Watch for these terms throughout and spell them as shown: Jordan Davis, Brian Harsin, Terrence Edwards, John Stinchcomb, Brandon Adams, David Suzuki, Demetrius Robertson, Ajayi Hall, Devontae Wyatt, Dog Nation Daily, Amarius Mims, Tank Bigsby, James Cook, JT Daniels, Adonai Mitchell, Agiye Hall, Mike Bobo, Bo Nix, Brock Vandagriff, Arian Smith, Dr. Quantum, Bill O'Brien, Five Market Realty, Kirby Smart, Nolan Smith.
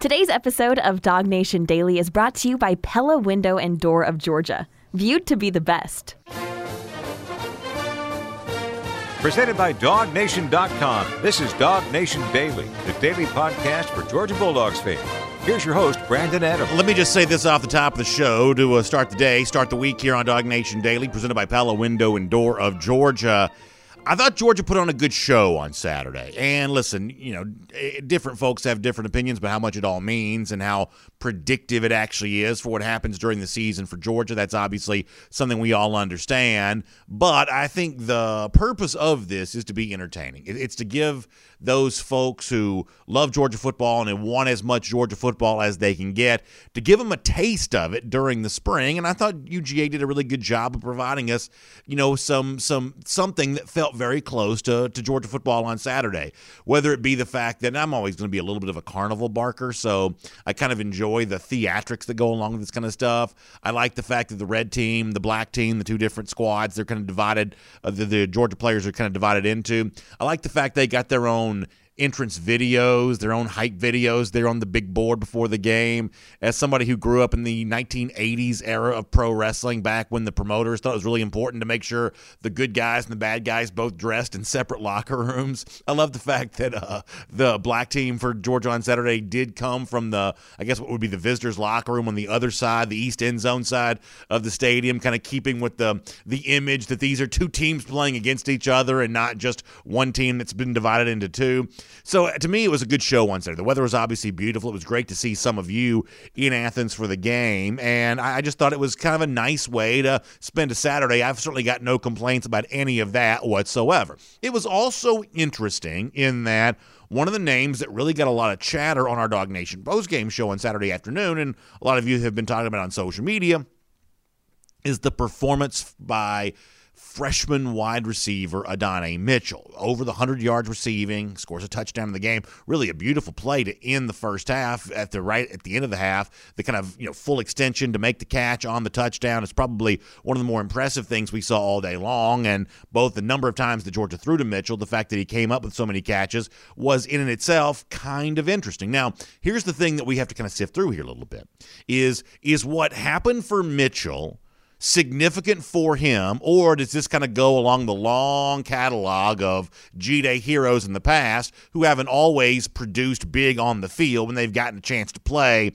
Today's episode of Dog Nation Daily is brought to you by Pella Window and Door of Georgia, viewed to be the best. Presented by DogNation.com, this is Dog Nation Daily, the daily podcast for Georgia Bulldogs fans. Here's your host, Brandon Adams. Let me just say this off the top of the show to start the day, start the week here on Dog Nation Daily, presented by Pella Window and Door of Georgia. I thought Georgia put on a good show on Saturday. And listen, you know, different folks have different opinions about how much it all means and how predictive it actually is for what happens during the season for Georgia. That's obviously something we all understand. But I think the purpose of this is to be entertaining. It's to give those folks who love Georgia football and want as much Georgia football as they can get, to give them a taste of it during the spring. And I thought UGA did a really good job of providing us, you know, something that felt very close to Georgia football on Saturday, whether it be the fact that I'm always going to be a little bit of a carnival barker, so I kind of enjoy the theatrics that go along with this kind of stuff. I like the fact that the red team, the black team, the two different squads, they're kind of divided, the Georgia players are kind of divided into. I like the fact they got their own entrance videos, their own hype videos. They're on the big board before the game. As somebody who grew up in the 1980s era of pro wrestling, back when the promoters thought it was really important to make sure the good guys and the bad guys both dressed in separate locker rooms, I love the fact that the black team for Georgia on Saturday did come from the, I guess what would be the visitors' locker room on the other side, the east end zone side of the stadium, kind of keeping with the image that these are two teams playing against each other and not just one team that's been divided into two. So, to me, it was a good show on Saturday. The weather was obviously beautiful. It was great to see some of you in Athens for the game, and I just thought it was kind of a nice way to spend a Saturday. I've certainly got no complaints about any of that whatsoever. It was also interesting in that one of the names that really got a lot of chatter on our Dog Nation postgame show on Saturday afternoon, and a lot of you have been talking about on social media, is the performance by freshman wide receiver Adonai Mitchell. Over the 100 yards receiving, scores a touchdown in the game. Really a beautiful play to end the first half at the end of the half. The kind of, you know, full extension to make the catch on the touchdown is probably one of the more impressive things we saw all day long. And both the number of times that Georgia threw to Mitchell, the fact that he came up with so many catches was in and itself kind of interesting. Now, here's the thing that we have to kind of sift through here a little bit is what happened for Mitchell significant for him, or does this kind of go along the long catalog of G-Day heroes in the past who haven't always produced big on the field when they've gotten a chance to play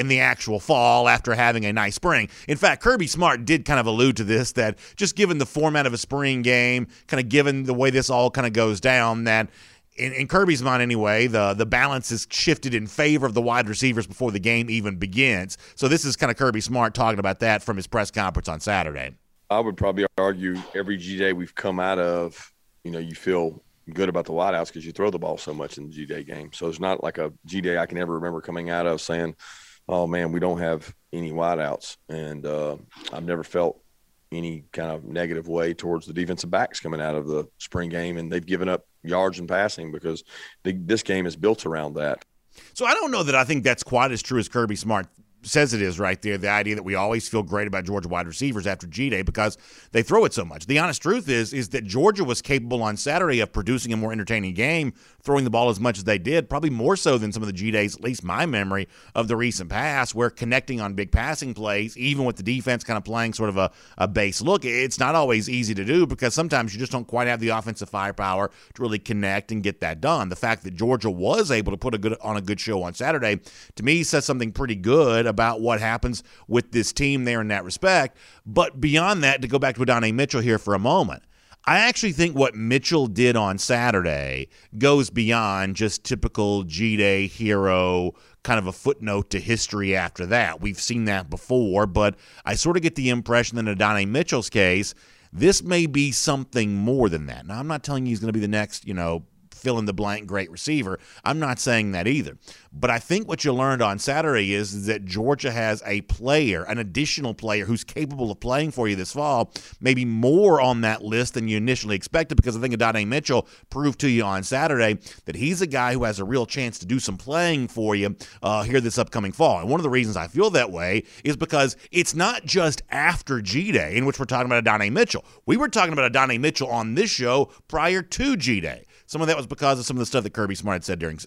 in the actual fall after having a nice spring? In fact, Kirby Smart did kind of allude to this, that just given the format of a spring game, kind of given the way this all kind of goes down, that in Kirby's mind anyway, the balance is shifted in favor of the wide receivers before the game even begins. So this is kind of Kirby Smart talking about that from his press conference on Saturday. I would probably argue every G-Day we've come out of, you know, you feel good about the wideouts because you throw the ball so much in the G-Day game. So it's not like a G-Day I can ever remember coming out of saying, oh, man, we don't have any wideouts. And I've never felt any kind of negative way towards the defensive backs coming out of the spring game, and they've given up yards and passing because this game is built around that. So I don't know that I think that's quite as true as Kirby Smart says it is right there, the idea that we always feel great about Georgia wide receivers after G-Day because they throw it so much. The honest truth is that Georgia was capable on Saturday of producing a more entertaining game, throwing the ball as much as they did, probably more so than some of the G-Days, at least my memory of the recent past, where connecting on big passing plays, even with the defense kind of playing sort of a base look, it's not always easy to do because sometimes you just don't quite have the offensive firepower to really connect and get that done. The fact that Georgia was able to put on a good show on Saturday, to me, says something pretty good about what happens with this team there in that respect. But beyond that, to go back to Adonai Mitchell here for a moment, I actually think what Mitchell did on Saturday goes beyond just typical G-Day hero, kind of a footnote to history after that. We've seen that before, but I sort of get the impression that in Adonai Mitchell's case, this may be something more than that. Now, I'm not telling you he's going to be the next, you know, fill-in-the-blank great receiver. I'm not saying that either. But I think what you learned on Saturday is that Georgia has a player, an additional player who's capable of playing for you this fall, maybe more on that list than you initially expected, because I think Adonai Mitchell proved to you on Saturday that he's a guy who has a real chance to do some playing for you here this upcoming fall. And one of the reasons I feel that way is because it's not just after G-Day, in which we're talking about Adonai Mitchell. We were talking about Adonai Mitchell on this show prior to G-Day. Some of that was because of some of the stuff that Kirby Smart had said during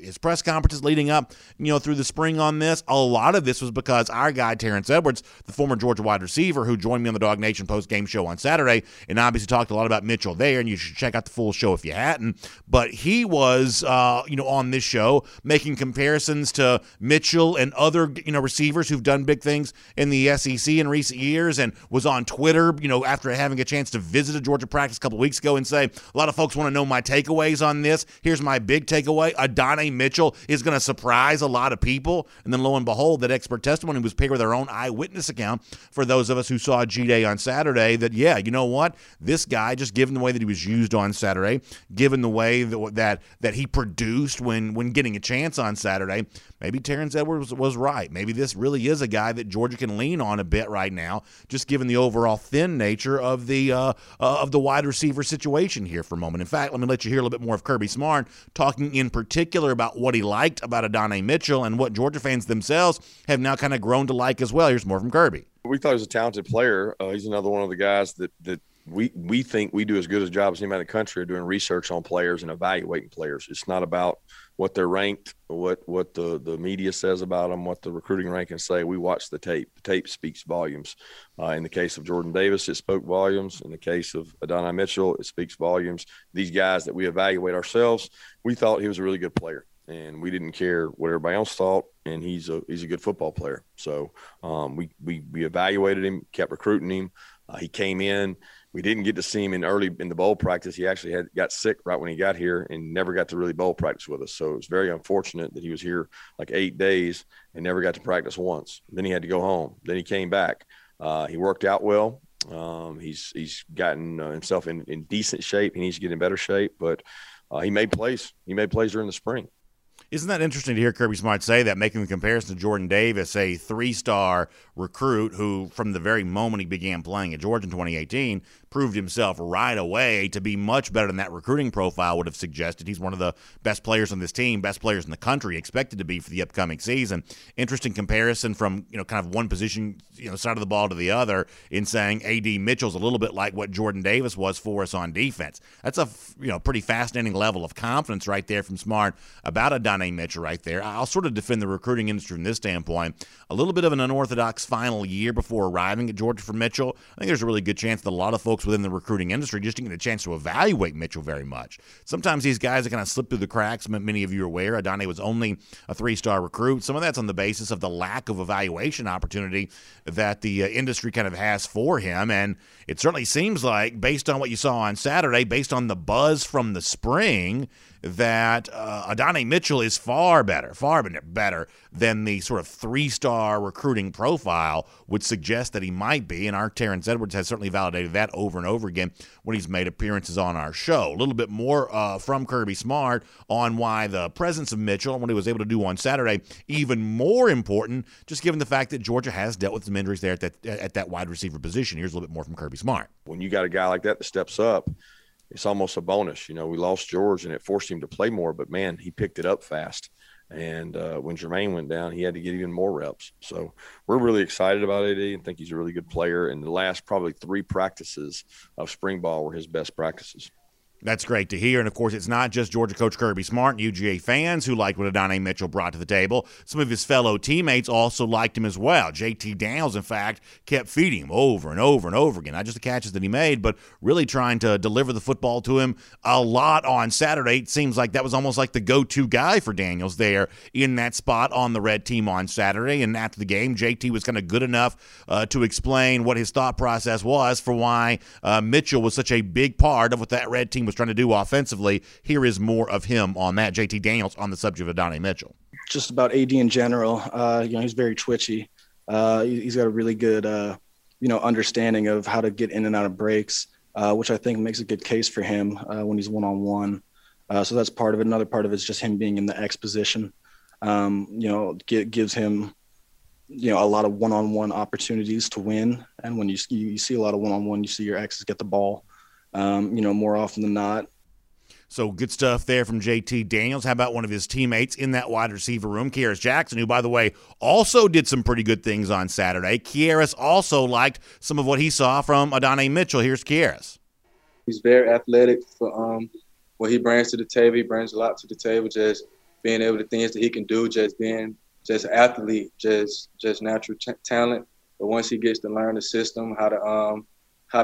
his press conferences leading up, through the spring on this. A lot of this was because our guy, Terrence Edwards, the former Georgia wide receiver who joined me on the Dog Nation post-game show on Saturday, and obviously talked a lot about Mitchell there, and you should check out the full show if you hadn't. But he was, on this show making comparisons to Mitchell and other, receivers who've done big things in the SEC in recent years, and was on Twitter, after having a chance to visit a Georgia practice a couple weeks ago and say, a lot of folks want to know my takeaways on this. Here's my big takeaway. Adonai Mitchell is going to surprise a lot of people. And then lo and behold, that expert testimony was paired with our own eyewitness account for those of us who saw G-Day on Saturday that, yeah, you know what? This guy, just given the way that he was used on Saturday, given the way that he produced when getting a chance on Saturday, maybe Terrence Edwards was right. Maybe this really is a guy that Georgia can lean on a bit right now, just given the overall thin nature of the wide receiver situation here for a moment. In fact, let me let you hear a little bit more of Kirby Smart talking in particular about what he liked about Adonai Mitchell and what Georgia fans themselves have now kind of grown to like as well. Here's more from Kirby. We thought he was a talented player. He's another one of the guys that we think we do as good a job as anybody in the country doing research on players and evaluating players. It's not about what they're ranked, what the media says about them, what the recruiting rankings say. We watch the tape. The tape speaks volumes. In the case of Jordan Davis, it spoke volumes. In the case of Adonai Mitchell, it speaks volumes. These guys that we evaluate ourselves, we thought he was a really good player, and we didn't care what everybody else thought, and he's a good football player. So we evaluated him, kept recruiting him. He came in. We didn't get to see him in the bowl practice. He actually got sick right when he got here and never got to really bowl practice with us. So it was very unfortunate that he was here like 8 days and never got to practice once. Then he had to go home. Then he came back. He worked out well. He's gotten himself in decent shape. He needs to get in better shape, but he made plays. He made plays during the spring. Isn't that interesting to hear Kirby Smart say that, making the comparison to Jordan Davis, a three-star recruit who, from the very moment he began playing at Georgia in 2018, proved himself right away to be much better than that recruiting profile would have suggested. He's one of the best players on this team, best players in the country, expected to be for the upcoming season. Interesting comparison from, kind of one position, side of the ball to the other, in saying A.D. Mitchell's a little bit like what Jordan Davis was for us on defense. That's a, pretty fascinating level of confidence right there from Smart about Adonai Mitchell right there. I'll sort of defend the recruiting industry from this standpoint. A little bit of an unorthodox final year before arriving at Georgia for Mitchell. I think there's a really good chance that a lot of folks within the recruiting industry just didn't get a chance to evaluate Mitchell very much. Sometimes these guys are kind of slip through the cracks. Many of you are aware Adonai was only a three-star recruit. Some of that's on the basis of the lack of evaluation opportunity that the industry kind of has for him, and it certainly seems like, based on what you saw on Saturday, based on the buzz from the spring, that Adonai Mitchell is far better than the sort of three-star recruiting profile would suggest that he might be, and our Terrence Edwards has certainly validated that over and over again when he's made appearances on our show. A little bit more from Kirby Smart on why the presence of Mitchell and what he was able to do on Saturday even more important, just given the fact that Georgia has dealt with some injuries there at that wide receiver position. Here's a little bit more from Kirby Smart. When you got a guy like that steps up, it's almost a bonus. We lost George, and it forced him to play more, but, man, he picked it up fast. And when Jermaine went down, he had to get even more reps. So we're really excited about AD and think he's a really good player. And the last probably three practices of spring ball were his best practices. That's great to hear. And, of course, it's not just Georgia coach Kirby Smart and UGA fans who liked what Adonai Mitchell brought to the table. Some of his fellow teammates also liked him as well. JT Daniels, in fact, kept feeding him over and over and over again. Not just the catches that he made, but really trying to deliver the football to him a lot on Saturday. It seems like that was almost like the go-to guy for Daniels there in that spot on the red team on Saturday. And after the game, JT was kind of good enough to explain what his thought process was for why Mitchell was such a big part of what that red team was trying to do offensively. Here is more of him on that. JT Daniels on the subject of Adonai Mitchell. Just about AD in general, he's very twitchy. He's got a really good, understanding of how to get in and out of breaks, which I think makes a good case for him when he's one-on-one. So that's part of it. Another part of it is just him being in the X position. Gives him, a lot of one-on-one opportunities to win. And when you see a lot of one-on-one, you see your X's get the ball. More often than not. So good stuff there from JT Daniels. How about one of his teammates in that wide receiver room, Kearis Jackson, who, by the way, also did some pretty good things on Saturday. Kearis also liked some of what he saw from Adonai Mitchell. Here's Kearis. He's very athletic for what he brings to the table. He brings a lot to the table, just being able to things that he can do, just being just an athlete, just natural talent. But once he gets to learn the system, how to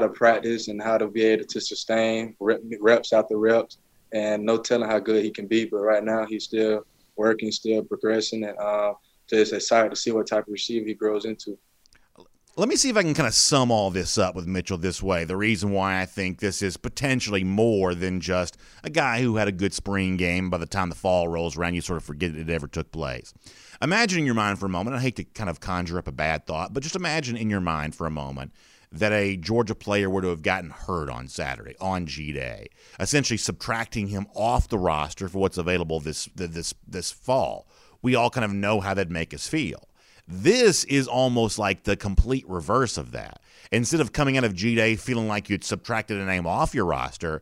practice and how to be able to sustain reps after reps, and no telling how good he can be. But right now he's still working, still progressing, and just excited to see what type of receiver he grows into. Let me see if I can kind of sum all this up with Mitchell this way. The reason why I think this is potentially more than just a guy who had a good spring game. By the time the fall rolls around, you sort of forget it ever took place. Imagine in your mind for a moment, I hate to kind of conjure up a bad thought, but just imagine in your mind for a moment that a Georgia player were to have gotten hurt on Saturday, on G-Day, essentially subtracting him off the roster for what's available this fall. We all kind of know how that'd make us feel. This is almost like the complete reverse of that. Instead of coming out of G-Day feeling like you'd subtracted a name off your roster,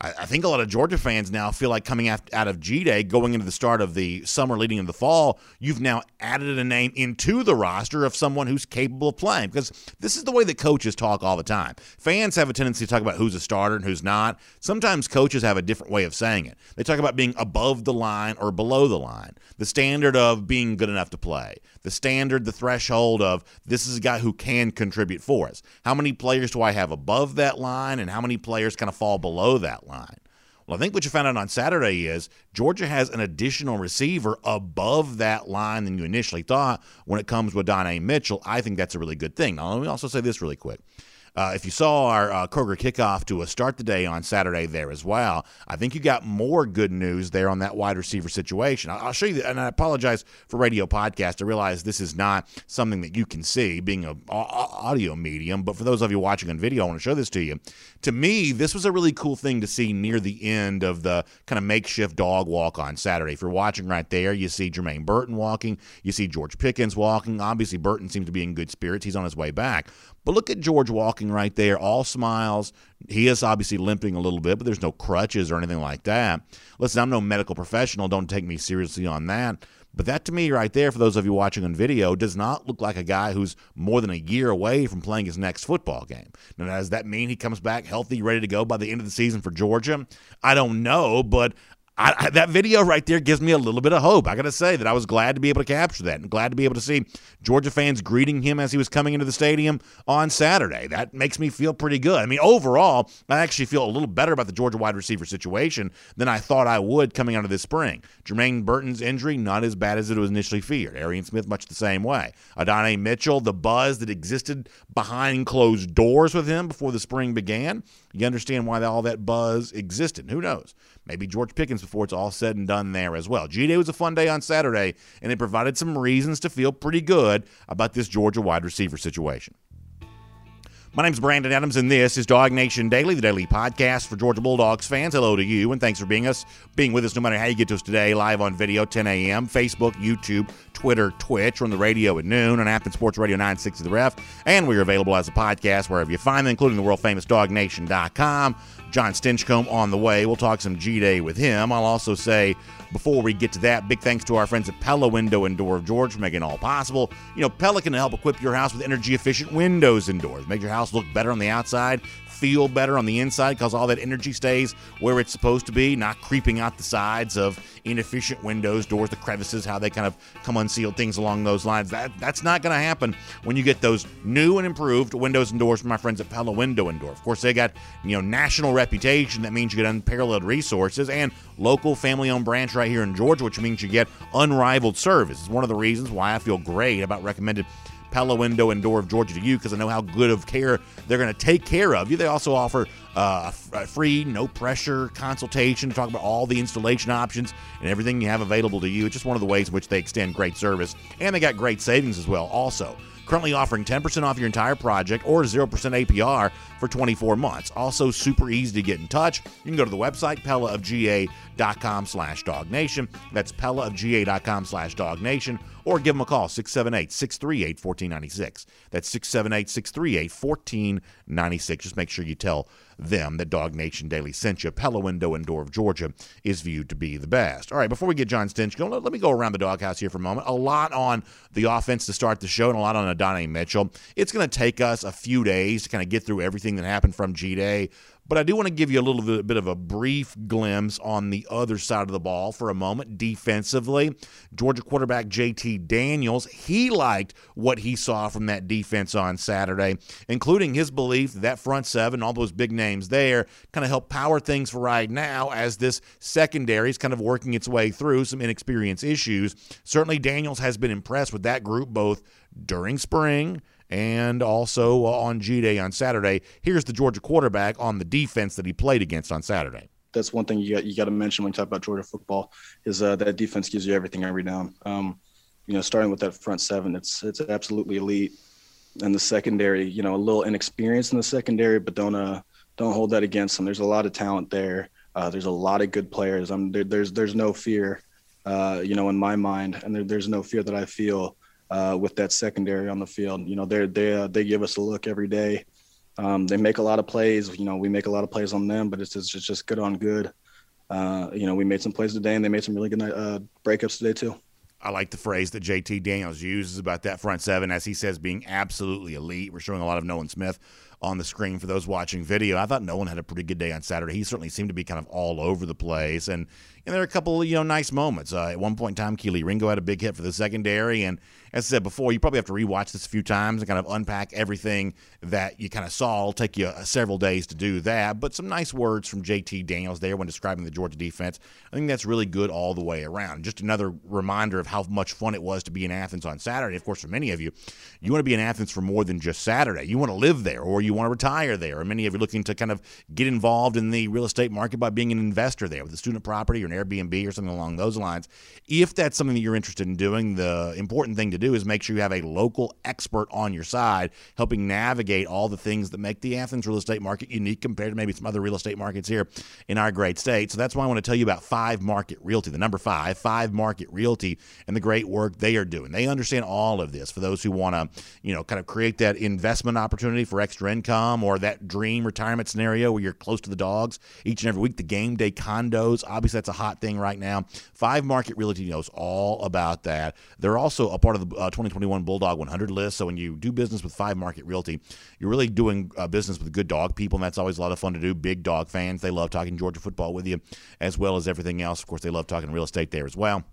I think a lot of Georgia fans now feel like coming out of G-Day, going into the start of the summer leading into the fall, you've now added a name into the roster of someone who's capable of playing. Because this is the way that coaches talk all the time. Fans have a tendency to talk about who's a starter and who's not. Sometimes coaches have a different way of saying it. They talk about being above the line or below the line, the standard of being good enough to play, the standard, the threshold of this is a guy who can contribute for us. How many players do I have above that line, and how many players kind of fall below that line? Well, I think what you found out on Saturday is Georgia has an additional receiver above that line than you initially thought when it comes with Adonai Mitchell. I think that's a really good thing. Now, let me also say this really quick. If you saw our Kroger kickoff to a start the day on Saturday there as well, I think you got more good news there on that wide receiver situation. I'll show you, and I apologize for radio podcast. I realize this is not something that you can see being an audio medium, but for those of you watching on video, I want to show this to you. To me, this was a really cool thing to see near the end of the kind of makeshift dog walk on Saturday. If you're watching right there, you see Jermaine Burton walking. You see George Pickens walking. Obviously, Burton seems to be in good spirits. He's on his way back. But look at George walking right there, all smiles. He is obviously limping a little bit, but there's no crutches or anything like that. Listen, I'm no medical professional. Don't take me seriously on that. But that to me right there, for those of you watching on video, does not look like a guy who's more than a year away from playing his next football game. Now, does that mean he comes back healthy, ready to go by the end of the season for Georgia? I don't know, but that video right there gives me a little bit of hope. I got to say that I was glad to be able to capture that and glad to be able to see Georgia fans greeting him as he was coming into the stadium on Saturday. That makes me feel pretty good. I mean, overall, I actually feel a little better about the Georgia wide receiver situation than I thought I would coming out of this spring. Jermaine Burton's injury, not as bad as it was initially feared. Arian Smith, much the same way. Adonai Mitchell, the buzz that existed behind closed doors with him before the spring began. You understand why all that buzz existed. Who knows? Maybe George Pickens before it's all said and done there as well. G-Day was a fun day on Saturday, and it provided some reasons to feel pretty good about this Georgia wide receiver situation. My name's Brandon Adams, and this is Dog Nation Daily, the daily podcast for Georgia Bulldogs fans. Hello to you, and thanks for being with us no matter how you get to us today, live on video, 10 a.m., Facebook, YouTube, Twitter, Twitch. We're on the radio at noon on App and Sports Radio 960 The Ref, and we're available as a podcast wherever you find them, including the world-famous DogNation.com. John Stinchcomb on the way. We'll talk some G-Day with him. I'll also say, before we get to that, big thanks to our friends at Pella Window and Door of Georgia for making it all possible. You know, Pella can help equip your house with energy-efficient windows and doors. Make your house look better on the outside, feel better on the inside, because all that energy stays where it's supposed to be, not creeping out the sides of inefficient windows, doors, the crevices, how they kind of come unsealed, things along those lines. That's not going to happen when you get those new and improved windows and doors from my friends at Pella Window and Door. Of course, they got, you know, national reputation. That means you get unparalleled resources and local family-owned branch right here in Georgia, which means you get unrivaled service. It's one of the reasons why I feel great about recommended Pella Window and Door of Georgia to you, because I know how good of care they're going to take care of you. They also offer a free, no-pressure consultation to talk about all the installation options and everything you have available to you. It's just one of the ways in which they extend great service, and they got great savings as well also. Currently offering 10% off your entire project or 0% APR for 24 months. Also, super easy to get in touch. You can go to the website, PellaofGA.com/DogNation. That's PellaofGA.com/DogNation. Or give them a call, 678-638-1496. That's 678-638-1496. Just make sure you tell them that Dog Nation Daily sent you. Pella Window and Door of Georgia is viewed to be the best. All right, before we get John Stinch going, let me go around the doghouse here for a moment. A lot on the offense to start the show and a lot on Adonai Mitchell. It's going to take us a few days to kind of get through everything that happened from G-Day. But I do want to give you a little bit of a brief glimpse on the other side of the ball for a moment. Defensively, Georgia quarterback JT Daniels, he liked what he saw from that defense on Saturday, including his belief that front seven, all those big names there, kind of help power things for right now as this secondary is kind of working its way through some inexperience issues. Certainly Daniels has been impressed with that group both during spring and also on G-Day on Saturday. Here's the Georgia quarterback on the defense that he played against on Saturday. That's one thing you got to mention when you talk about Georgia football is that defense gives you everything every down. Starting with that front seven, it's absolutely elite. And the secondary, a little inexperienced in the secondary, but don't hold that against them. There's a lot of talent there. There's a lot of good players. There's no fear, in my mind, and there's no fear that I feel with that secondary on the field. They give us a look every day. They make a lot of plays. We make a lot of plays on them, but it's just good on good. We made some plays today, and they made some really good breakups today too. I like the phrase that JT Daniels uses about that front seven, as he says, being absolutely elite. We're showing a lot of Nolan Smith on the screen for those watching video. I thought Nolan had a pretty good day on Saturday. He certainly seemed to be kind of all over the place. And there are a couple, nice moments. At one point in time, Kelee Ringo had a big hit for the secondary. And as I said before, you probably have to rewatch this a few times and kind of unpack everything that you kind of saw. It'll take you several days to do that. But some nice words from JT Daniels there when describing the Georgia defense. I think that's really good all the way around. Just another reminder of how much fun it was to be in Athens on Saturday. Of course, for many of you, you want to be in Athens for more than just Saturday. You want to live there, or you want to retire there. Or many of you are looking to kind of get involved in the real estate market by being an investor there with a student property or an Airbnb or something along those lines. If that's something that you're interested in doing, the important thing to do is make sure you have a local expert on your side helping navigate all the things that make the Athens real estate market unique compared to maybe some other real estate markets here in our great state. So that's why I want to tell you about Five Market Realty, the number 5 Market Realty, and the great work they are doing. They understand all of this for those who want to, kind of create that investment opportunity for extra income or that dream retirement scenario where you're close to the dogs each and every week. The game day condos, obviously that's a hot thing right now. Five Market Realty knows all about that. They're also a part of the 2021 Bulldog 100 list. So when you do business with Five Market Realty, you're really doing business with good dog people, and that's always a lot of fun to do. Big dog fans, they love talking Georgia football with you as well as everything else. Of course, they love talking real estate there as well.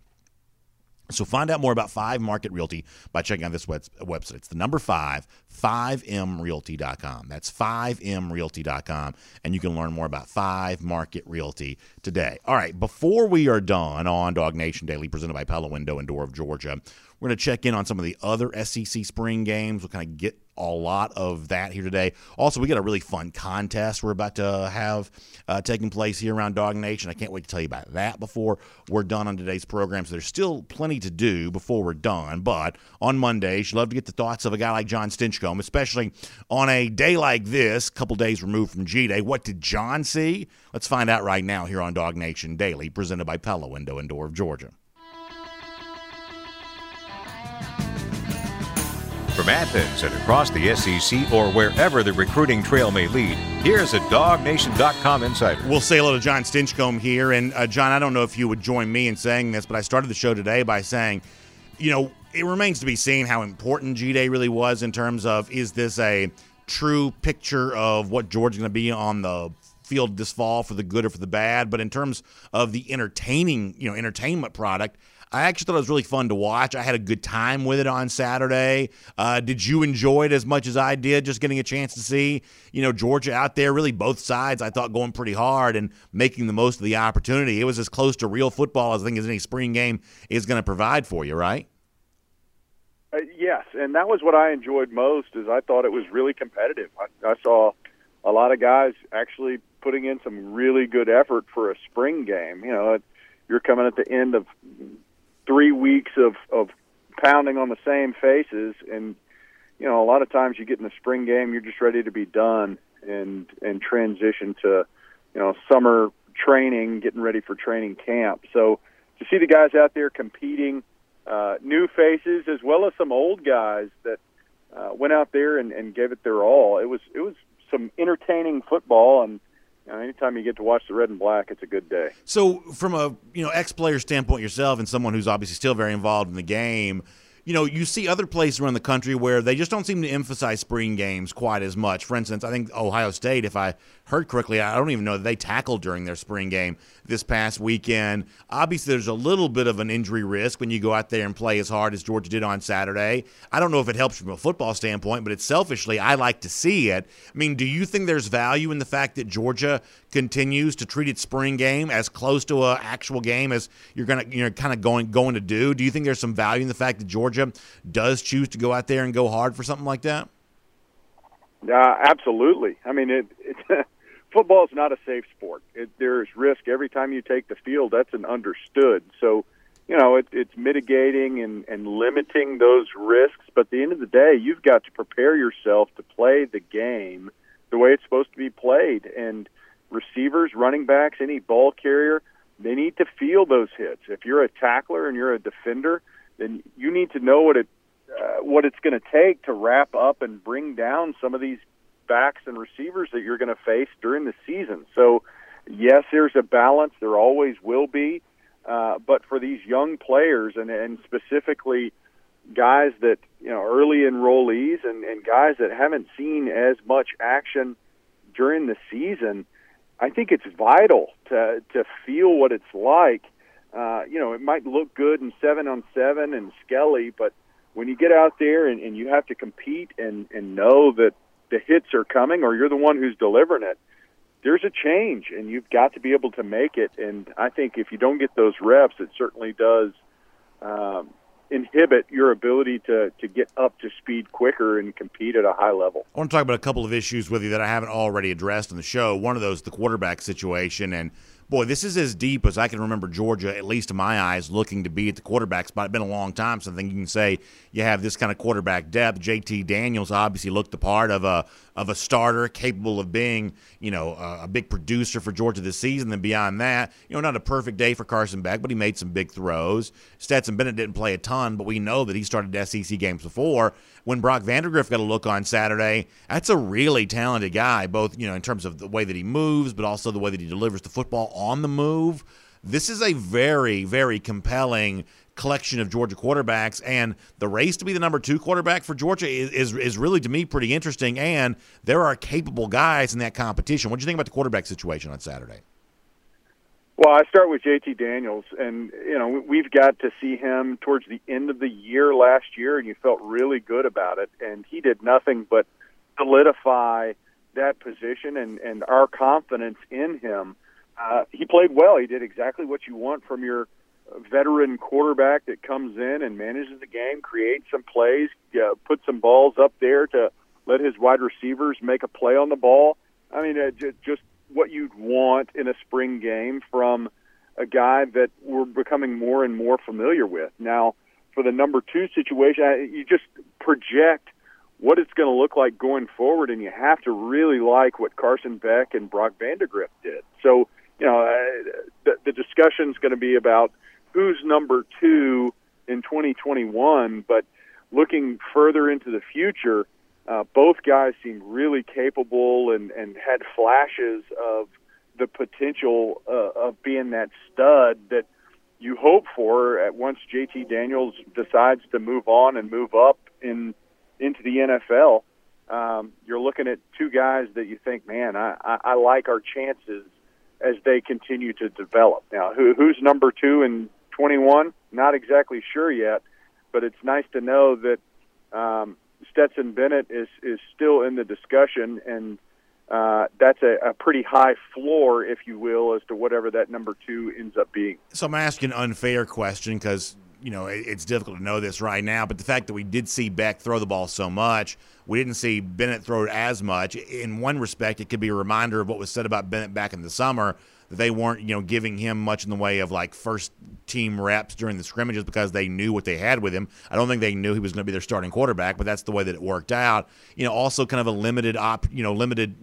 So find out more about Five Market Realty by checking out this website. It's the number 5mrealty.com. That's 5mrealty.com, and you can learn more about Five Market Realty today. All right, before we are done on Dog Nation Daily, presented by Pella Window and Door of Georgia, we're going to check in on some of the other SEC spring games. We'll kind of get a lot of that here today. Also, we got a really fun contest we're about to have taking place here around Dog Nation. I can't wait to tell you about that before we're done on today's program. So there's still plenty to do before we're done. But on Mondays, you'd love to get the thoughts of a guy like John Stinchcomb, especially on a day like this, a couple days removed from G-Day. What did John see? Let's find out right now here on Dog Nation Daily, presented by Pella Window and Door of Georgia. From Athens and across the SEC or wherever the recruiting trail may lead, here's a DogNation.com insider. We'll say hello to John Stinchcomb here. And, John, I don't know if you would join me in saying this, but I started the show today by saying, it remains to be seen how important G-Day really was in terms of, is this a true picture of what Georgia's going to be on the field this fall for the good or for the bad? But in terms of the entertainment product, I actually thought it was really fun to watch. I had a good time with it on Saturday. Did you enjoy it as much as I did, just getting a chance to see, Georgia out there, really both sides, I thought, going pretty hard and making the most of the opportunity? It was as close to real football as I think as any spring game is going to provide for you, right? Yes, and that was what I enjoyed most, is I thought it was really competitive. I saw a lot of guys actually putting in some really good effort for a spring game. You're coming at the end of 3 weeks of pounding on the same faces, and a lot of times you get in the spring game, you're just ready to be done and transition to summer training, getting ready for training camp. So to see the guys out there competing, new faces as well as some old guys that went out there and gave it their all, it was some entertaining football. And anytime you get to watch the red and black, it's a good day. So from a ex-player standpoint yourself, and someone who's obviously still very involved in the game, you see other places around the country where they just don't seem to emphasize spring games quite as much. For instance, I think Ohio State, if I heard correctly, I don't even know that they tackled during their spring game this past weekend. Obviously, there's a little bit of an injury risk when you go out there and play as hard as Georgia did on Saturday. I don't know if it helps from a football standpoint, but it's selfishly, I like to see it. I mean, do you think there's value in the fact that Georgia continues to treat its spring game as close to an actual game as you're kind of going to do? Do you think there's some value in the fact that Georgia does choose to go out there and go hard for something like that? Absolutely. I mean, football is not a safe sport. There's risk every time you take the field. That's an understood. So, you know, it's mitigating and limiting those risks. But at the end of the day, you've got to prepare yourself to play the game the way it's supposed to be played. And receivers, running backs, any ball carrier, they need to feel those hits. If you're a tackler and you're a defender, then you need to know what it's going to take to wrap up and bring down some of these backs and receivers that you're going to face during the season. So, yes, there's a balance. There always will be. But for these young players and specifically guys that, you know, early enrollees and guys that haven't seen as much action during the season, I think it's vital to feel what it's like. You know, it might look good in 7-on-7 and Skelly, but when you get out there and you have to compete and know that the hits are coming or you're the one who's delivering it, there's a change, and you've got to be able to make it. And I think if you don't get those reps, it certainly does inhibit your ability to get up to speed quicker and compete at a high level. I want to talk about a couple of issues with you that I haven't already addressed on the show. One of those, the quarterback situation, and boy, this is as deep as I can remember Georgia, at least in my eyes, looking to be at the quarterback spot. It's been a long time, so I think you can say you have this kind of quarterback depth. JT Daniels obviously looked the part of a starter capable of being, you know, a big producer for Georgia this season. And beyond that, you know, not a perfect day for Carson Beck, but he made some big throws. Stetson Bennett didn't play a ton, but we know that he started SEC games before. When Brock Vandagriff got a look on Saturday, that's a really talented guy, both, you know, in terms of the way that he moves, but also the way that he delivers the football on the move. This is a very, very compelling collection of Georgia quarterbacks, and the race to be the number 2 quarterback for Georgia is really, to me, pretty interesting, and there are capable guys in that competition. What do you think about the quarterback situation on Saturday? Well, I start with JT Daniels, and, you know, we've got to see him towards the end of the year last year, and you felt really good about it, and he did nothing but solidify that position and our confidence in him. He played well. He did exactly what you want from your veteran quarterback that comes in and manages the game, creates some plays, put some balls up there to let his wide receivers make a play on the ball. I mean, just what you'd want in a spring game from a guy that we're becoming more and more familiar with. Now, for the number 2 situation, you just project what it's going to look like going forward, and you have to really like what Carson Beck and Brock Vandagriff did. So, you know, the discussion's going to be about who's number 2 in 2021, but looking further into the future, both guys seem really capable and had flashes of the potential of being that stud that you hope for at once JT Daniels decides to move on and move up into the NFL. You're looking at 2 guys that you think, man, I like our chances as they continue to develop. Now, who's number 2 in 21? Not exactly sure yet, but it's nice to know that Stetson Bennett is still in the discussion, and that's a pretty high floor, if you will, as to whatever that number 2 ends up being. So I'm asking an unfair question because, you know, it's difficult to know this right now, but the fact that we did see Beck throw the ball so much, we didn't see Bennett throw it as much. In one respect, it could be a reminder of what was said about Bennett back in the summer, that they weren't, you know, giving him much in the way of, like, first-team reps during the scrimmages because they knew what they had with him. I don't think they knew he was going to be their starting quarterback, but that's the way that it worked out. You know, also kind of a limited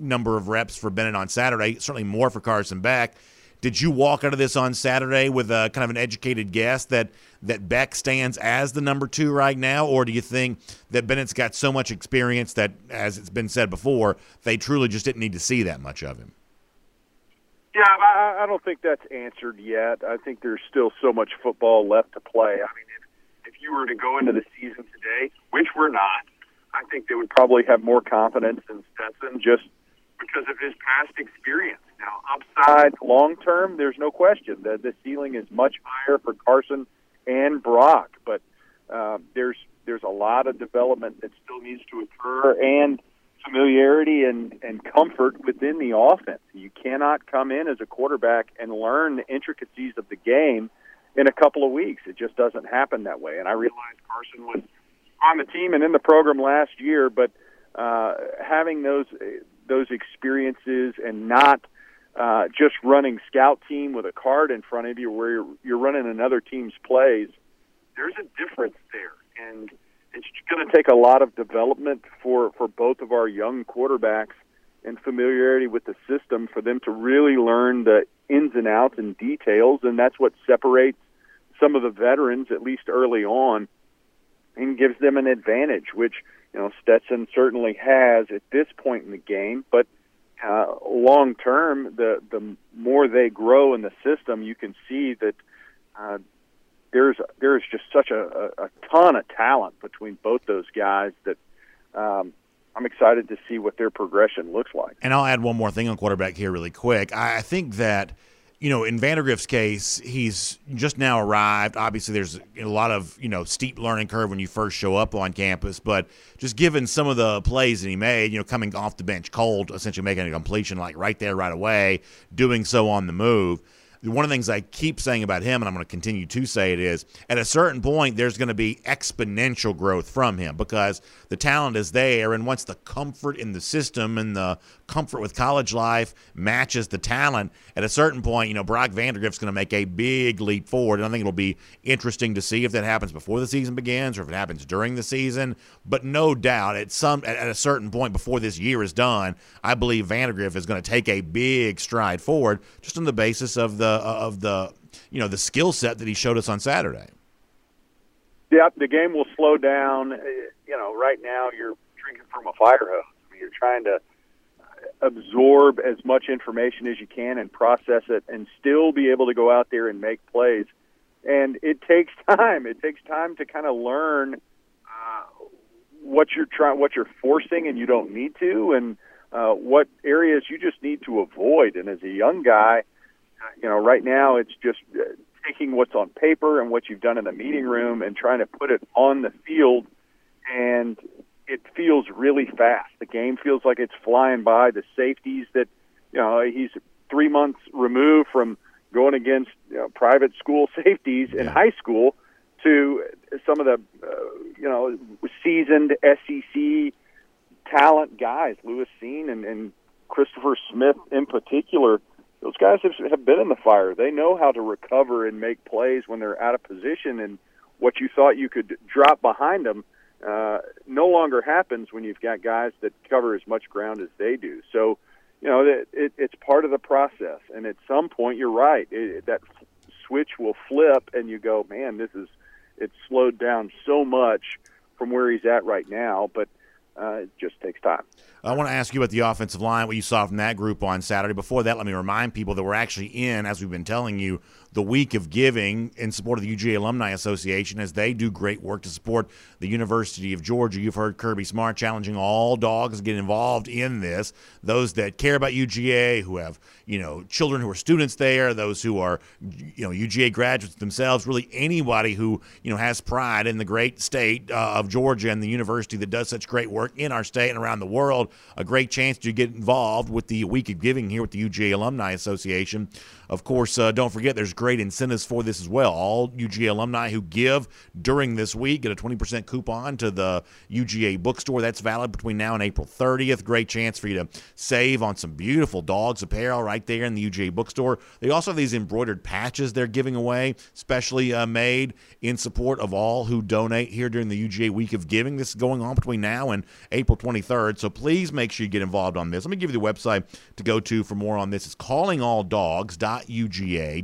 number of reps for Bennett on Saturday, certainly more for Carson Beck. Did you walk out of this on Saturday with a kind of an educated guess that Beck stands as the number 2 right now, or do you think that Bennett's got so much experience that, as it's been said before, they truly just didn't need to see that much of him? Yeah, I don't think that's answered yet. I think there's still so much football left to play. I mean, if you were to go into the season today, which we're not, I think they would probably have more confidence in Stetson just because of his past experience. Now, upside long-term, there's no question that the ceiling is much higher for Carson and Brock, but there's a lot of development that still needs to occur and familiarity and comfort within the offense. You cannot come in as a quarterback and learn the intricacies of the game in a couple of weeks. It just doesn't happen that way. And I realize Carson was on the team and in the program last year, but having those experiences and not just running scout team with a card in front of you where you're running another team's plays, there's a difference there. And it's going to take a lot of development for both of our young quarterbacks and familiarity with the system for them to really learn the ins and outs and details, and that's what separates some of the veterans, at least early on, and gives them an advantage, which Stetson certainly has at this point in the game. But long term, the more they grow in the system, you can see that there's just such a ton of talent between both those guys that I'm excited to see what their progression looks like. And I'll add one more thing on quarterback here really quick. I think that in Vandagriff's case, he's just now arrived. Obviously, there's a lot of, steep learning curve when you first show up on campus. But just given some of the plays that he made, coming off the bench cold, essentially making a completion like right there, right away, doing so on the move. One of the things I keep saying about him, and I'm going to continue to say it, is at a certain point there's going to be exponential growth from him because the talent is there, and once the comfort in the system and the comfort with college life matches the talent, at a certain point, Brock Vandagriff's going to make a big leap forward, and I think it'll be interesting to see if that happens before the season begins or if it happens during the season, but no doubt at a certain point before this year is done, I believe Vandagriff is going to take a big stride forward just on the basis of the skill set that he showed us on Saturday. Yeah, the game will slow down. Right now you're drinking from a fire hose. I mean, you're trying to absorb as much information as you can and process it and still be able to go out there and make plays. And it takes time. It takes time to kind of learn what you're forcing and you don't need to, and what areas you just need to avoid. And as a young guy, right now it's just taking what's on paper and what you've done in the meeting room and trying to put it on the field, and it feels really fast. The game feels like it's flying by. The safeties that, he's 3 months removed from going against private school safeties in high school to some of the, seasoned SEC talent guys, Lewis Cine and Christopher Smith in particular. Those guys have been in the fire. They know how to recover and make plays when they're out of position, and what you thought you could drop behind them no longer happens when you've got guys that cover as much ground as they do. So, it's part of the process, and at some point, you're right, that switch will flip, and you go, man, it's slowed down so much from where he's at right now, but it just takes time. I want to ask you about the offensive line, what you saw from that group on Saturday. Before that, let me remind people that we're actually in, as we've been telling you, the week of giving in support of the UGA Alumni Association as they do great work to support the University of Georgia. You've heard Kirby Smart challenging all dogs to get involved in this, those that care about UGA, who have, children who are students there, those who are, UGA graduates themselves, really anybody who, has pride in the great state of Georgia and the university that does such great work in our state and around the world. A great chance to get involved with the Week of Giving here with the UGA Alumni Association. Of course, don't forget there's great incentives for this as well. All UGA alumni who give during this week get a 20% coupon to the UGA bookstore. That's valid between now and April 30th. Great chance for you to save on some beautiful dogs apparel right there in the UGA bookstore. They also have these embroidered patches they're giving away, specially made in support of all who donate here during the UGA Week of Giving. This is going on between now and April 23rd, so please make sure you get involved on this. Let me give you the website to go to for more on this. It's callingalldogs.uga.edu.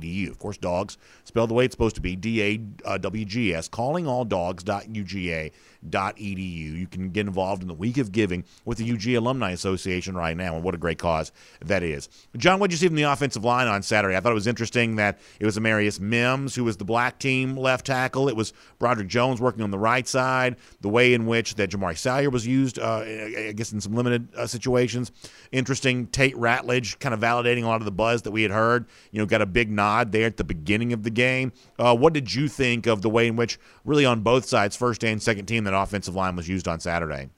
dogs.uga.edu. Of course, dogs spelled the way it's supposed to be, D-A-W-G-S, callingalldogs.uga.edu. You can get involved in the Week of Giving with the UGA Alumni Association right now, and what a great cause that is. John, what did you see from the offensive line on Saturday? I thought it was interesting that it was Amarius Mims, who was the black team left tackle. It was Broderick Jones working on the right side, the way in which that Jamaree Salyer was used, I guess in some limited situations. Interesting, Tate Ratledge kind of validating a lot of the buzz that we had heard, you know, got a big nod there at the beginning of the game. What did you think of the way in which, really on both sides, first and second team, that offensive line was used on Saturday?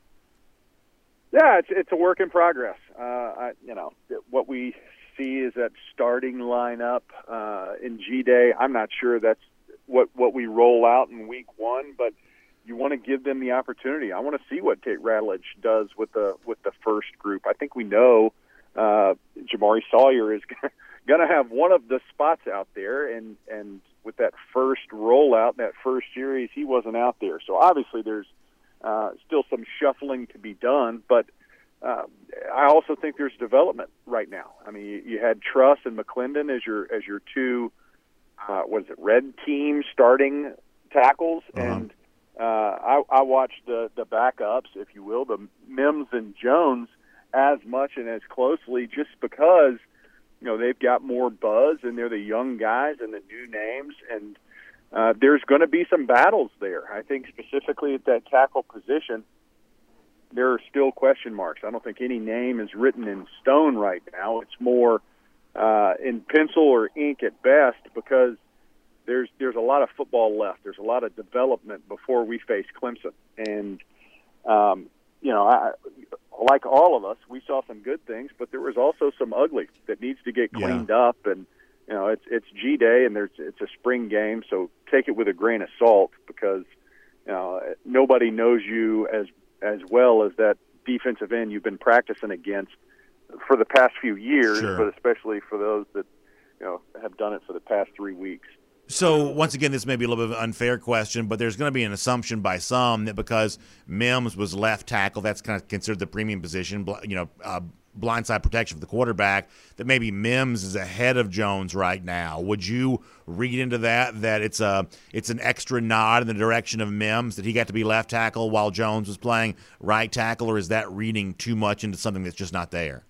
Yeah, it's a work in progress. What we see is that starting lineup in G-Day. I'm not sure that's what we roll out in week one, but you want to give them the opportunity. I want to see what Tate Ratledge does with the first group. I think we know Jamaree Salyer is going to have one of the spots out there, and with that first rollout, that first series, he wasn't out there. So obviously there's still some shuffling to be done, but I also think there's development right now. I mean, you had Truss and McClendon as your two red team starting tackles, and I watched the backups, if you will, the Mims and Jones as much and as closely, just because, you know, they've got more buzz and they're the young guys and the new names, and there's going to be some battles there. I think specifically at that tackle position, there are still question marks. I don't think any name is written in stone right now. It's more in pencil or ink at best, because there's a lot of football left. There's a lot of development before we face Clemson. And, like all of us, we saw some good things, but there was also some ugly that needs to get cleaned up. And, you know, it's G-Day, and it's a spring game, so take it with a grain of salt, because, you know, nobody knows you as well as that defensive end you've been practicing against for the past few years, sure, but especially for those that, you know, have done it for the past 3 weeks. So, once again, this may be a little bit of an unfair question, but there's going to be an assumption by some that because Mims was left tackle, that's kind of considered the premium position, you know, blindside protection for the quarterback, that maybe Mims is ahead of Jones right now. Would you read into that it's an extra nod in the direction of Mims, that he got to be left tackle while Jones was playing right tackle, or is that reading too much into something that's just not there?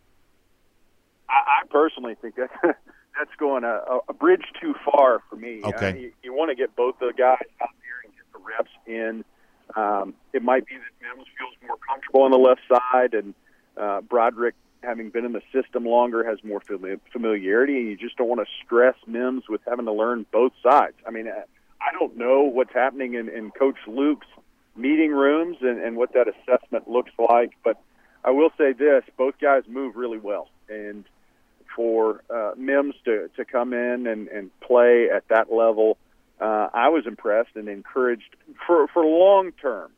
I personally think that that's going a bridge too far for me. Okay. You want to get both the guys out there and get the reps in. It might be that Mims feels more comfortable on the left side, and Broderick, having been in the system longer, has more familiarity, and you just don't want to stress Mims with having to learn both sides. I mean, I don't know what's happening in Coach Luke's meeting rooms and what that assessment looks like, but I will say this, both guys move really well, and for Mims to come in and play at that level, I was impressed and encouraged for long term,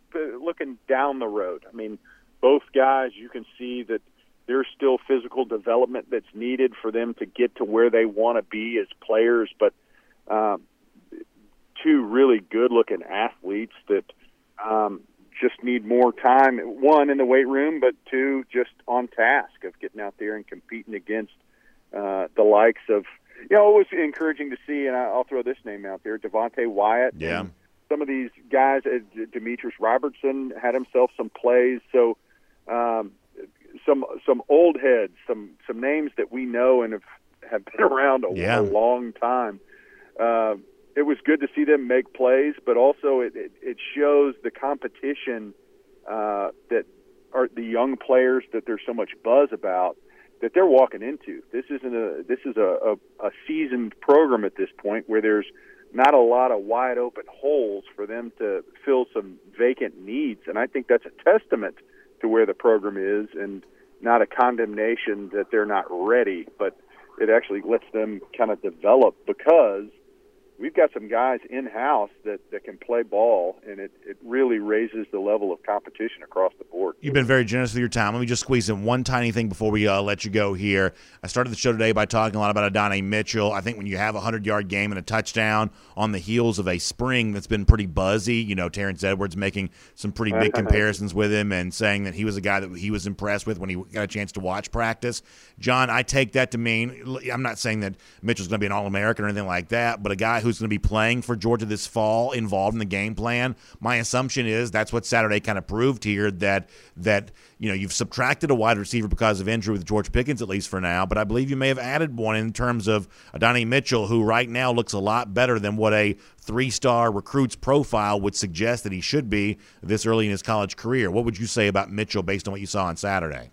looking down the road. I mean, both guys, you can see that there's still physical development that's needed for them to get to where they want to be as players, but two really good-looking athletes that just need more time, one, in the weight room, but two, just on task of getting out there and competing against the likes of, you know, it was encouraging to see, and I'll throw this name out there, Devontae Wyatt. Yeah. And some of these guys, Demetrius Robertson had himself some plays. So some old heads, some names that we know and have been around a long time. It was good to see them make plays, but also it shows the competition that are the young players that there's so much buzz about, that they're walking into. This is a seasoned program at this point where there's not a lot of wide open holes for them to fill some vacant needs, and I think that's a testament to where the program is, and not a condemnation that they're not ready, but it actually lets them kind of develop, because we've got some guys in-house that can play ball, and it really raises the level of competition across the board. You've been very generous with your time. Let me just squeeze in one tiny thing before we let you go here. I started the show today by talking a lot about Adonai Mitchell. I think when you have a 100-yard game and a touchdown on the heels of a spring that's been pretty buzzy, you know, Terrence Edwards making some pretty big comparisons with him and saying that he was a guy that he was impressed with when he got a chance to watch practice. John, I take that to mean – I'm not saying that Mitchell's going to be an All-American or anything like that, but a guy who's going to be playing for Georgia this fall, involved in the game plan. My assumption is that's what Saturday kind of proved here, that you know, you've subtracted a wide receiver because of injury with George Pickens, at least for now, but I believe you may have added one in terms of Adonai Mitchell, who right now looks a lot better than what a three-star recruit's profile would suggest that he should be this early in his college career. What would you say about Mitchell based on what you saw on Saturday?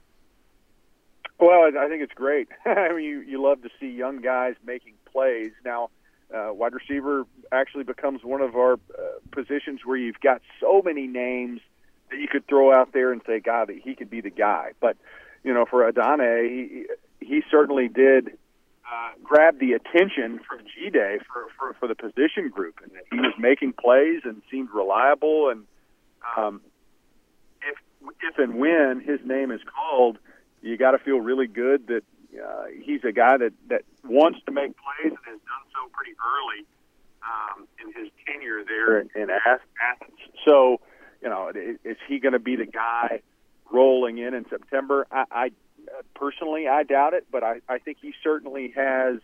Well, I think it's great. I mean, you love to see young guys making plays. Now, wide receiver actually becomes one of our positions where you've got so many names that you could throw out there and say, God, he could be the guy. But, you know, for Adonai, he certainly did grab the attention from G-Day for the position group. And he was making plays and seemed reliable. And if and when his name is called, you got to feel really good that he's a guy that wants to make plays and has done so pretty early in his tenure there in Athens. So, you know, is he going to be the guy rolling in September? I personally doubt it, but I think he certainly has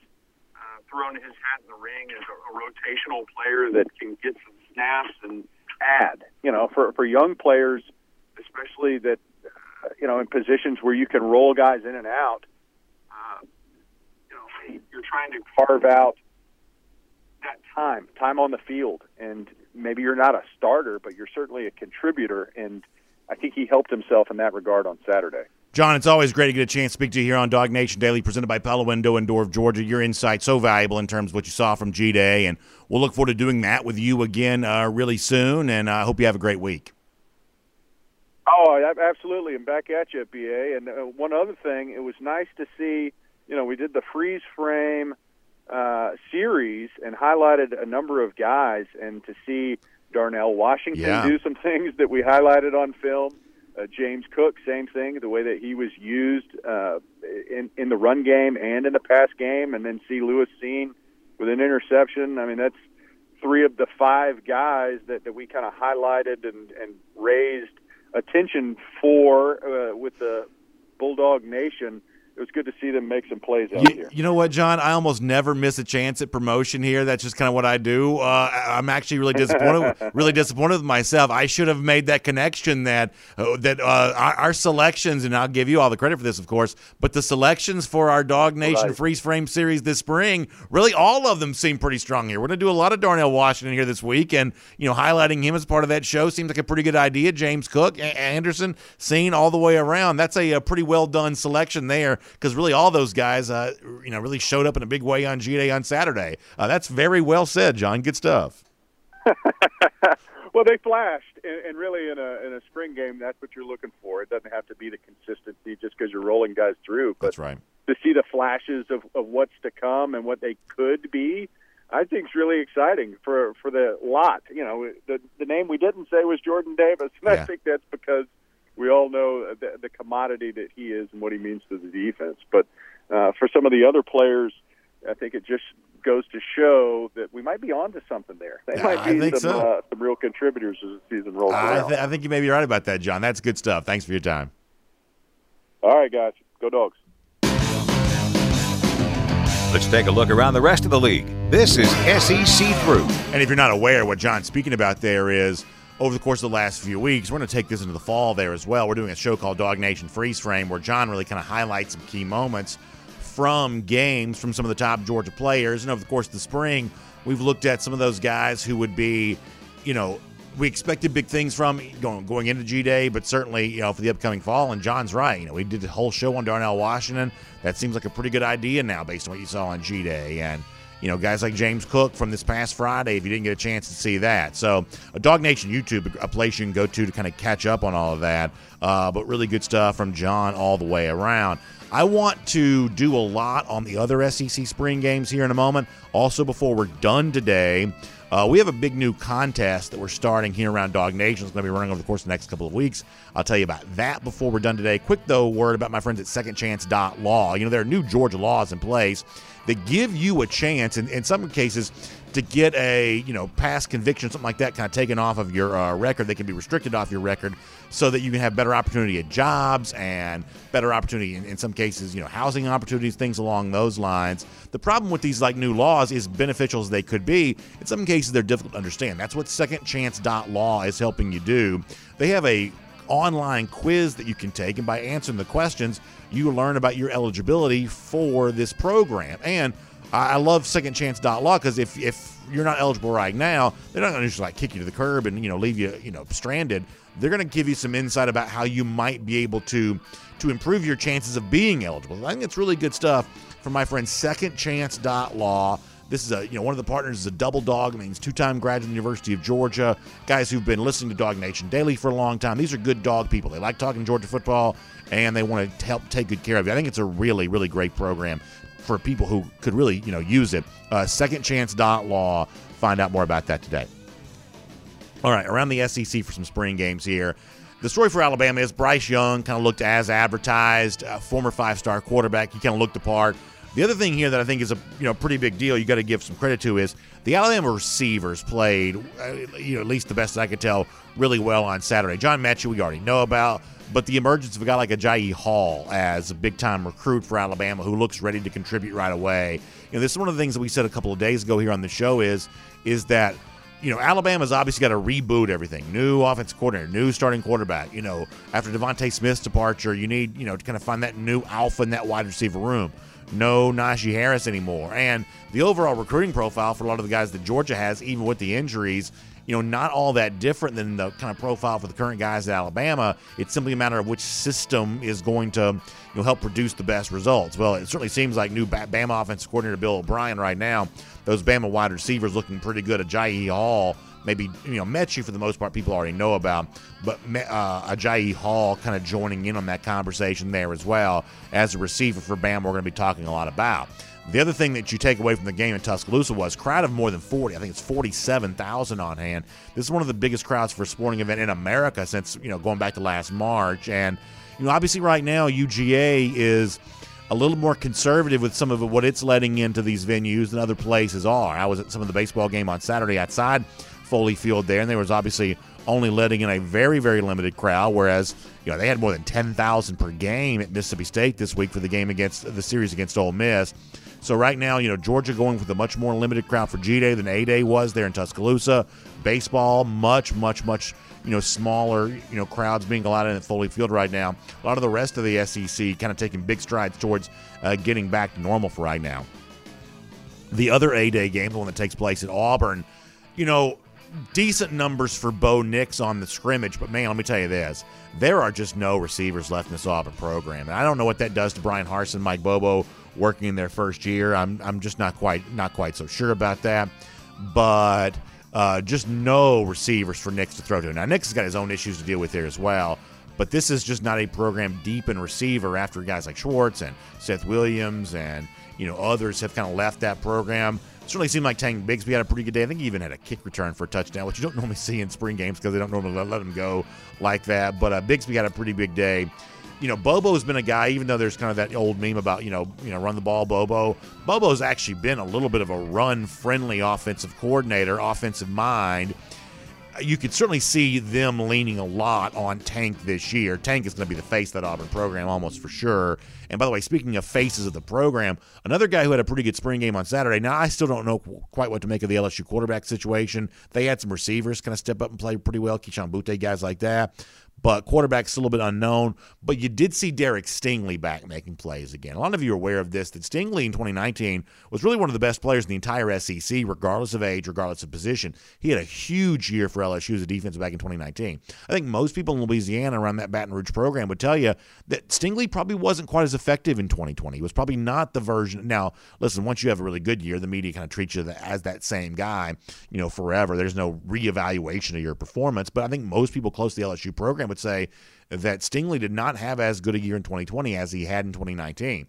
thrown his hat in the ring as a rotational player that can get some snaps and add. You know, for young players, especially that, you know, in positions where you can roll guys in and out, you know, you're trying to carve out that time on the field. And maybe you're not a starter, but you're certainly a contributor. And I think he helped himself in that regard on Saturday. John, it's always great to get a chance to speak to you here on Dog Nation Daily, presented by Pella Window and Door of Georgia. Your insight so valuable in terms of what you saw from G-Day, and we'll look forward to doing that with you again really soon. And I hope you have a great week. Oh, absolutely. And back at you, BA. And one other thing, it was nice to see, you know, we did the freeze frame series and highlighted a number of guys, and to see Darnell Washington do some things that we highlighted on film. James Cook, same thing, the way that he was used in the run game and in the pass game, and then see Lewis Cine with an interception. I mean, that's three of the five guys that we kind of highlighted and raised attention for with the Bulldog Nation. It was good to see them make some plays out here. You know what, John? I almost never miss a chance at promotion here. That's just kind of what I do. I'm actually really disappointed with myself. I should have made that connection that our selections, and I'll give you all the credit for this, of course, but the selections for our Dog Nation Freeze Frame Series this spring, really all of them seem pretty strong here. We're going to do a lot of Darnell Washington here this week, and you know, highlighting him as part of that show seems like a pretty good idea. James Cook, Anderson, Seen all the way around. That's a pretty well-done selection there, because really all those guys, you know, really showed up in a big way on G-Day on Saturday. That's very well said, John. Good stuff. Well, they flashed, and really in a spring game, that's what you're looking for. It doesn't have to be the consistency just because you're rolling guys through. But that's right. To see the flashes of what's to come and what they could be, I think is really exciting for the lot. You know, the name we didn't say was Jordan Davis, and I think that's because we all know the commodity that he is and what he means to the defense. But for some of the other players, I think it just goes to show that we might be on to something there. They might be some real contributors as the season rolls around. I think you may be right about that, John. That's good stuff. Thanks for your time. All right, guys. Go Dogs. Let's take a look around the rest of the league. This is SEC Through. And if you're not aware, what John's speaking about there is, over the course of the last few weeks, we're going to take this into the fall there as well. We're doing a show called Dog Nation Freeze Frame, where John really kind of highlights some key moments from games from some of the top Georgia players. And over the course of the spring, we've looked at some of those guys who would be, you know, we expected big things from going into G-Day, but certainly, you know, for the upcoming fall. And John's right. You know, we did the whole show on Darnell Washington. That seems like a pretty good idea now based on what you saw on G-Day. And You know, guys like James Cook from this past Friday, if you didn't get a chance to see that. So Dog Nation YouTube, a place you can go to kind of catch up on all of that. But really good stuff from John all the way around. I want to do a lot on the other SEC spring games here in a moment. Also, before we're done today, we have a big new contest that we're starting here around Dog Nation. It's going to be running over the course of the next couple of weeks. I'll tell you about that before we're done today. Quick, though, word about my friends at secondchance.law. You know, there are new Georgia laws in place that give you a chance, in some cases, to get a, you know, past conviction, something like that, kind of taken off of your record. They can be restricted off your record so that you can have better opportunity at jobs and better opportunity in some cases, you know, housing opportunities, things along those lines. The problem with these like new laws is beneficial as they could be. In some cases, they're difficult to understand. That's what secondchance.law is helping you do. They have a online quiz that you can take, and by answering the questions, you learn about your eligibility for this program. And I love secondchance.law because if you're not eligible right now, they're not going to just like kick you to the curb and, you know, leave you, you know, stranded. They're going to give you some insight about how you might be able to improve your chances of being eligible. I think it's really good stuff from my friend secondchance.law. This is a, you know, one of the partners is a double dog. I mean, he's a two-time graduate of the University of Georgia. Guys who've been listening to Dog Nation Daily for a long time. These are good dog people. They like talking Georgia football, and they want to help take good care of you. I think it's a really, really great program for people who could really, you know, use it. Secondchance.law. Find out more about that today. All right, around the SEC for some spring games here. The story for Alabama is Bryce Young kind of looked as advertised, a former five-star quarterback. He kind of looked the part. The other thing here that I think is a, you know, pretty big deal you got to give some credit to is the Alabama receivers played, you know, at least the best I could tell, really well on Saturday. John Metchie we already know about, but the emergence of a guy like Agiye Hall as a big-time recruit for Alabama who looks ready to contribute right away. You know, this is one of the things that we said a couple of days ago here on the show is that, you know, Alabama's obviously got to reboot everything. New offensive coordinator, new starting quarterback. You know, after Devontae Smith's departure, you need, you know, to kind of find that new alpha in that wide receiver room. No Najee Harris anymore. And the overall recruiting profile for a lot of the guys that Georgia has, even with the injuries, you know, not all that different than the kind of profile for the current guys at Alabama. It's simply a matter of which system is going to, you know, help produce the best results. Well, it certainly seems like new Bama offensive coordinator Bill O'Brien right now, those Bama wide receivers looking pretty good. Ajayi Hall, maybe, you know, Metchie for the most part people already know about, but Ajayi Hall kind of joining in on that conversation there as well. As a receiver for Bama, we're going to be talking a lot about. The other thing that you take away from the game in Tuscaloosa was a crowd of more than 40. I think it's 47,000 on hand. This is one of the biggest crowds for a sporting event in America since, you know, going back to last March. And, you know, obviously right now UGA is a little more conservative with some of what it's letting into these venues than other places are. I was at some of the baseball game on Saturday outside Foley Field there, and there was obviously only letting in a very, very limited crowd, whereas, you know, they had more than 10,000 per game at Mississippi State this week for the game against the series against Ole Miss. So right now, you know, Georgia going with a much more limited crowd for G-Day than A-Day was there in Tuscaloosa. Baseball, much, you know, smaller, you know, crowds being allowed in at Foley Field right now. A lot of the rest of the SEC kind of taking big strides towards getting back to normal for right now. The other A-Day game, the one that takes place at Auburn, you know, decent numbers for Bo Nix on the scrimmage, but man, let me tell you this. There are just no receivers left in this Auburn program. And I don't know what that does to Brian Harsin, Mike Bobo working in their first year. I'm just not quite so sure about that. But just no receivers for Nix to throw to. Now Nix has got his own issues to deal with there as well. But this is just not a program deep in receiver after guys like Schwartz and Seth Williams and, you know, others have kind of left that program. Certainly seemed like Tank Bigsby had a pretty good day. I think he even had a kick return for a touchdown, which you don't normally see in spring games because they don't normally let him go like that. But Bigsby had a pretty big day. You know, Bobo's been a guy, even though there's kind of that old meme about, you know, run the ball, Bobo. Bobo's actually been a little bit of a run-friendly offensive coordinator, offensive mind. You could certainly see them leaning a lot on Tank this year. Tank is going to be the face of that Auburn program almost for sure. And by the way, speaking of faces of the program, another guy who had a pretty good spring game on Saturday. Now, I still don't know quite what to make of the LSU quarterback situation. They had some receivers kind of step up and play pretty well. Keyshawn Butte, guys like that. but quarterback's still a little bit unknown. But you did see Derek Stingley back making plays again. A lot of you are aware of this, that Stingley in 2019 was really one of the best players in the entire SEC, regardless of age, regardless of position. He had a huge year for LSU as a defense back in 2019. I think most people in Louisiana around that Baton Rouge program would tell you that Stingley probably wasn't quite as effective in 2020. He was probably not the version. Now, listen, once you have a really good year, the media kind of treats you as that same guy, you know, forever. There's no reevaluation of your performance. But I think most people close to the LSU program would say that Stingley did not have as good a year in 2020 as he had in 2019.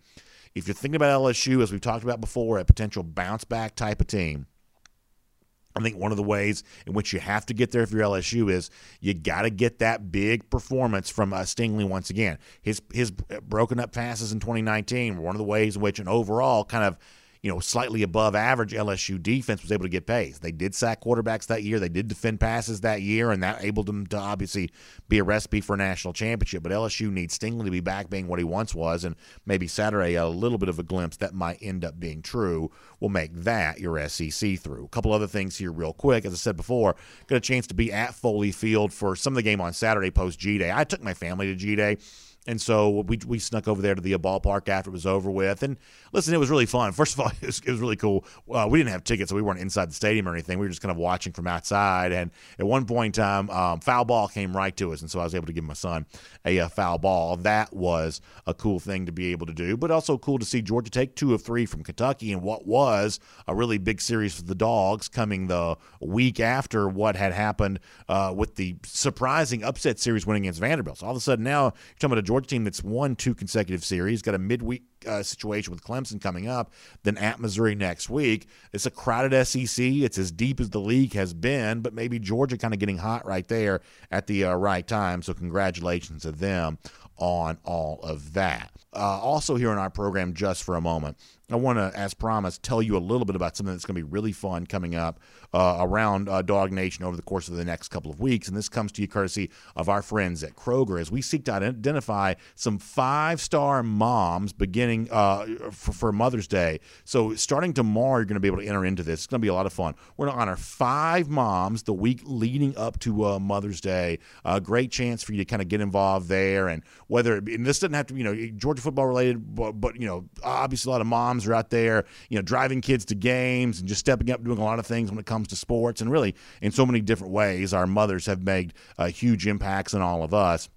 If you're thinking about LSU, as we've talked about before, a potential bounce-back type of team, I think one of the ways in which you have to get there if you're LSU is you got to get that big performance from Stingley once again. His broken up passes in 2019 were one of the ways in which an overall kind of, you know, slightly above average LSU defense was able to get pace. They did sack quarterbacks that year. They did defend passes that year, and that enabled them to obviously be a recipe for a national championship. But LSU needs Stingley to be back being what he once was, and maybe Saturday a little bit of a glimpse that might end up being true will make that your SEC through. A couple other things here real quick. As I said before, got a chance to be at Foley Field for some of the game on Saturday post G-Day. I took my family to G-Day. And so we snuck over there to the ballpark after it was over with. And, listen, it was really fun. First of all, it was really cool. We didn't have tickets, so we weren't inside the stadium or anything. We were just kind of watching from outside. And at one point in time, foul ball came right to us, and so I was able to give my son a foul ball. That was a cool thing to be able to do, but also cool to see Georgia take 2 of 3 from Kentucky in what was a really big series for the Dogs coming the week after what had happened with the surprising upset series winning against Vanderbilt. So all of a sudden now you're talking about a Georgia team that's won 2 consecutive series, got a midweek situation with Clemson coming up, then at Missouri next week. It's a crowded SEC. It's as deep as the league has been, but maybe Georgia kind of getting hot right there at the right time. So congratulations to them on all of that. Also here in our program, just for a moment, I want to, as promised, tell you a little bit about something that's going to be really fun coming up around Dog Nation over the course of the next couple of weeks. And this comes to you courtesy of our friends at Kroger as we seek to identify some 5-star moms beginning for Mother's Day. So starting tomorrow, you're going to be able to enter into this. It's going to be a lot of fun. We're going to honor 5 moms the week leading up to Mother's Day. A great chance for you to kind of get involved there. And whether it be, and this doesn't have to be, you know, Georgia football related, but you know, obviously a lot of moms are out there, you know, driving kids to games and just stepping up, doing a lot of things when it comes to sports. And really, in so many different ways, our mothers have made huge impacts on all of us.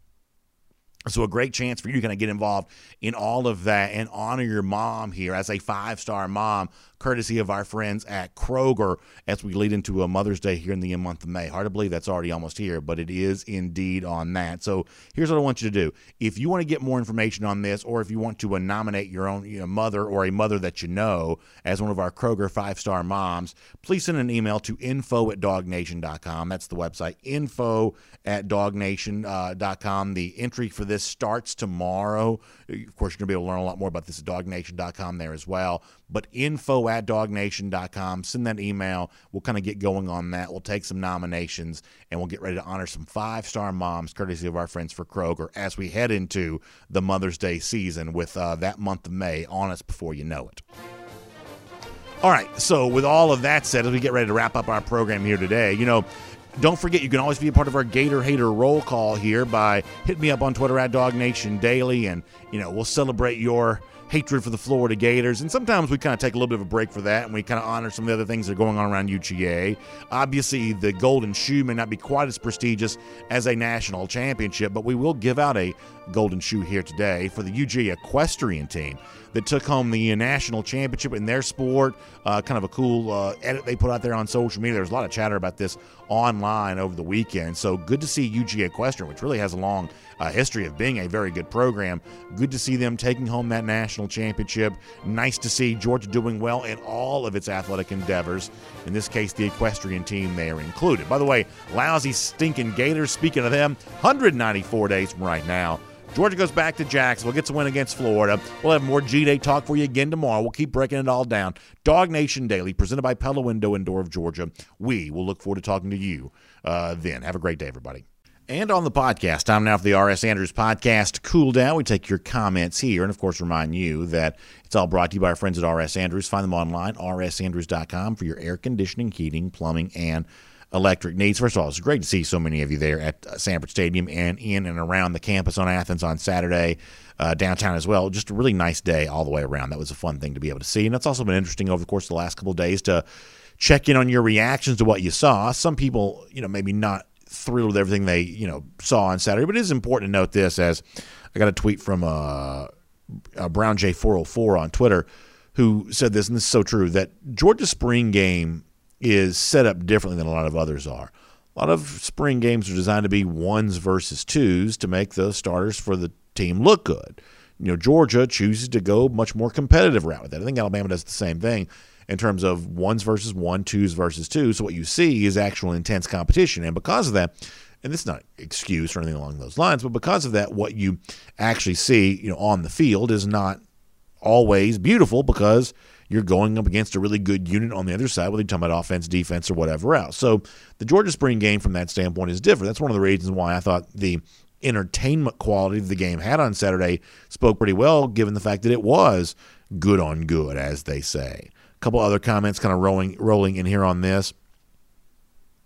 So a great chance for you to kind of get involved in all of that and honor your mom here as a 5-star mom, courtesy of our friends at Kroger as we lead into a Mother's Day here in the month of May. Hard to believe that's already almost here, but it is indeed on that. So here's what I want you to do. If you want to get more information on this, or if you want to nominate your own mother or a mother that you know as one of our Kroger 5-star moms, please send an email to info@dognation.com. That's the website, info@dognation.com. The entry for this starts tomorrow. Of course, you're going to be able to learn a lot more about this at DogNation.com there as well. But info@DogNation.com. Send that email. We'll kind of get going on that. We'll take some nominations, and we'll get ready to honor some 5-star moms, courtesy of our friends for Kroger, as we head into the Mother's Day season with that month of May on us before you know it. All right, so with all of that said, as we get ready to wrap up our program here today, you know, don't forget, you can always be a part of our Gator Hater roll call here by hitting me up on Twitter at Dog Nation Daily, and, you know, we'll celebrate your hatred for the Florida Gators. And sometimes we kind of take a little bit of a break for that, and we kind of honor some of the other things that are going on around UGA. Obviously, the Golden Shoe may not be quite as prestigious as a national championship, but we will give out a Golden Shoe here today for the UGA equestrian team that took home the national championship in their sport. Kind of a cool edit they put out there on social media. There's a lot of chatter about this online over the weekend. So good to see UGA equestrian, which really has a long history of being a very good program. Good to see them taking home that national championship. Nice to see Georgia doing well in all of its athletic endeavors. In this case, the equestrian team there included. By the way, lousy stinking Gators, speaking of them, 194 days from right now, Georgia goes back to Jacksonville, gets a win against Florida. We'll have more G-Day talk for you again tomorrow. We'll keep breaking it all down. Dog Nation Daily, presented by Pella Window and Door of Georgia. We will look forward to talking to you then. Have a great day, everybody. And on the podcast, time now for the R.S. Andrews Podcast Cool Down. We take your comments here and, of course, remind you that it's all brought to you by our friends at R.S. Andrews. Find them online, rsandrews.com, for your air conditioning, heating, plumbing, and electric needs. First of all, it's great to see so many of you there at Sanford Stadium and in and around the campus on Athens on Saturday, downtown as well. Just a really nice day all the way around. That was a fun thing to be able to see. And that's also been interesting over the course of the last couple of days to check in on your reactions to what you saw. Some people, maybe not thrilled with everything they, saw on Saturday, but it is important to note this, as I got a tweet from Brown J404 on Twitter who said this, and this is so true, that Georgia's spring game is set up differently than a lot of others are. A lot of spring games are designed to be ones versus twos to make the starters for the team look good. Georgia chooses to go much more competitive route with that. I think Alabama does the same thing in terms of ones versus one, twos versus two. So what you see is actual intense competition. And because of that, and this is not an excuse or anything along those lines, but because of that, what you actually see, on the field is not always beautiful because you're going up against a really good unit on the other side, whether you're talking about offense, defense, or whatever else. So the Georgia spring game from that standpoint is different. That's one of the reasons why I thought the entertainment quality that the game had on Saturday spoke pretty well, given the fact that it was good on good, as they say. A couple other comments kind of rolling in here on this.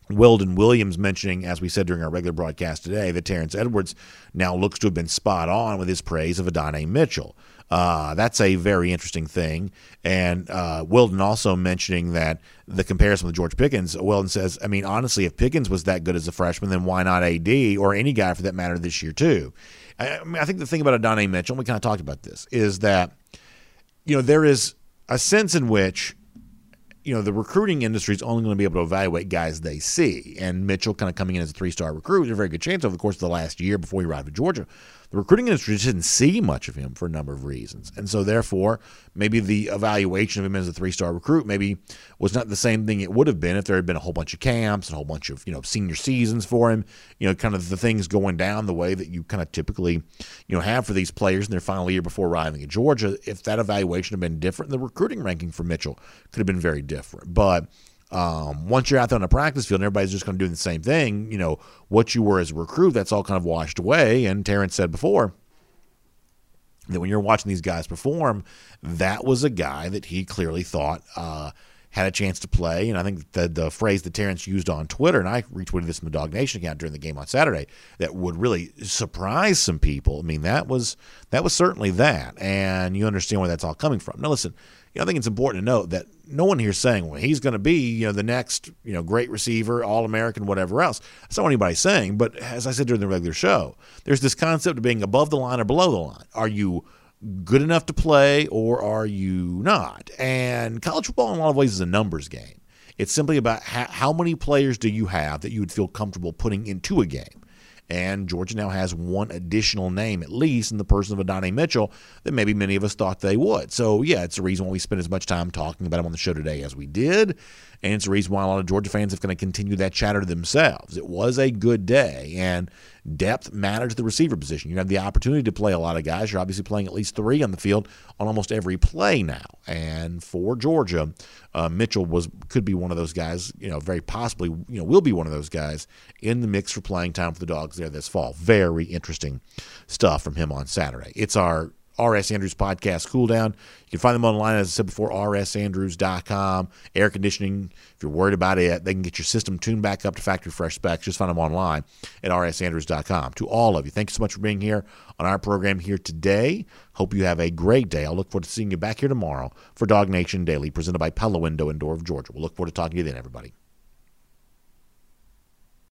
Weldon Williams mentioning, as we said during our regular broadcast today, that Terrence Edwards now looks to have been spot on with his praise of Adonai Mitchell. That's a very interesting thing. And Weldon also mentioning that the comparison with George Pickens, Weldon says, honestly, if Pickens was that good as a freshman, then why not AD or any guy for that matter this year too? I think the thing about Adonai Mitchell, and we kind of talked about this, is that, there is a sense in which the recruiting industry is only going to be able to evaluate guys they see. And Mitchell kind of coming in as a three-star recruit, there's a very good chance over the course of the last year before he arrived at Georgia, the recruiting industry just didn't see much of him for a number of reasons. And so therefore, maybe the evaluation of him as a three-star recruit maybe was not the same thing it would have been if there had been a whole bunch of camps and a whole bunch of, senior seasons for him, kind of the things going down the way that you kind of typically, have for these players in their final year before arriving at Georgia. If that evaluation had been different, the recruiting ranking for Mitchell could have been very different. But once you're out there on a practice field and everybody's just going to do the same thing, what you were as a recruit, that's all kind of washed away. And Terrence said before that when you're watching these guys perform, that was a guy that he clearly thought had a chance to play. And I think that the phrase that Terrence used on Twitter, and I retweeted this in the Dog Nation account during the game on Saturday, that would really surprise some people. That was certainly that. And you understand where that's all coming from. Now, listen, I think it's important to note that no one here is saying, well, he's going to be, the next, great receiver, All-American, whatever else. That's not what anybody's saying. But as I said during the regular show, there's this concept of being above the line or below the line. Are you good enough to play or are you not? And college football in a lot of ways is a numbers game. It's simply about how many players do you have that you would feel comfortable putting into a game. And Georgia now has one additional name, at least, in the person of Adonai Mitchell that maybe many of us thought they would. So, yeah, it's a reason why we spent as much time talking about him on the show today as we did. And it's a reason why a lot of Georgia fans have kind of continued that chatter to themselves. It was a good day, and depth matters to the receiver position. You have the opportunity to play a lot of guys. You're obviously playing at least three on the field on almost every play now. And for Georgia, Mitchell could be one of those guys, very possibly, will be one of those guys in the mix for playing time for the Dogs there this fall. Very interesting stuff from him on Saturday. It's our R.S. Andrews podcast cooldown. You can find them online, as I said before, rsandrews.com. Air conditioning, if you're worried about it, they can get your system tuned back up to factory fresh specs. Just find them online at rsandrews.com. To all of you, thank you so much for being here on our program here today. Hope you have a great day. I'll look forward to seeing you back here tomorrow for Dog Nation Daily, presented by Pella Window and Door of Georgia. We'll look forward to talking to you then, everybody.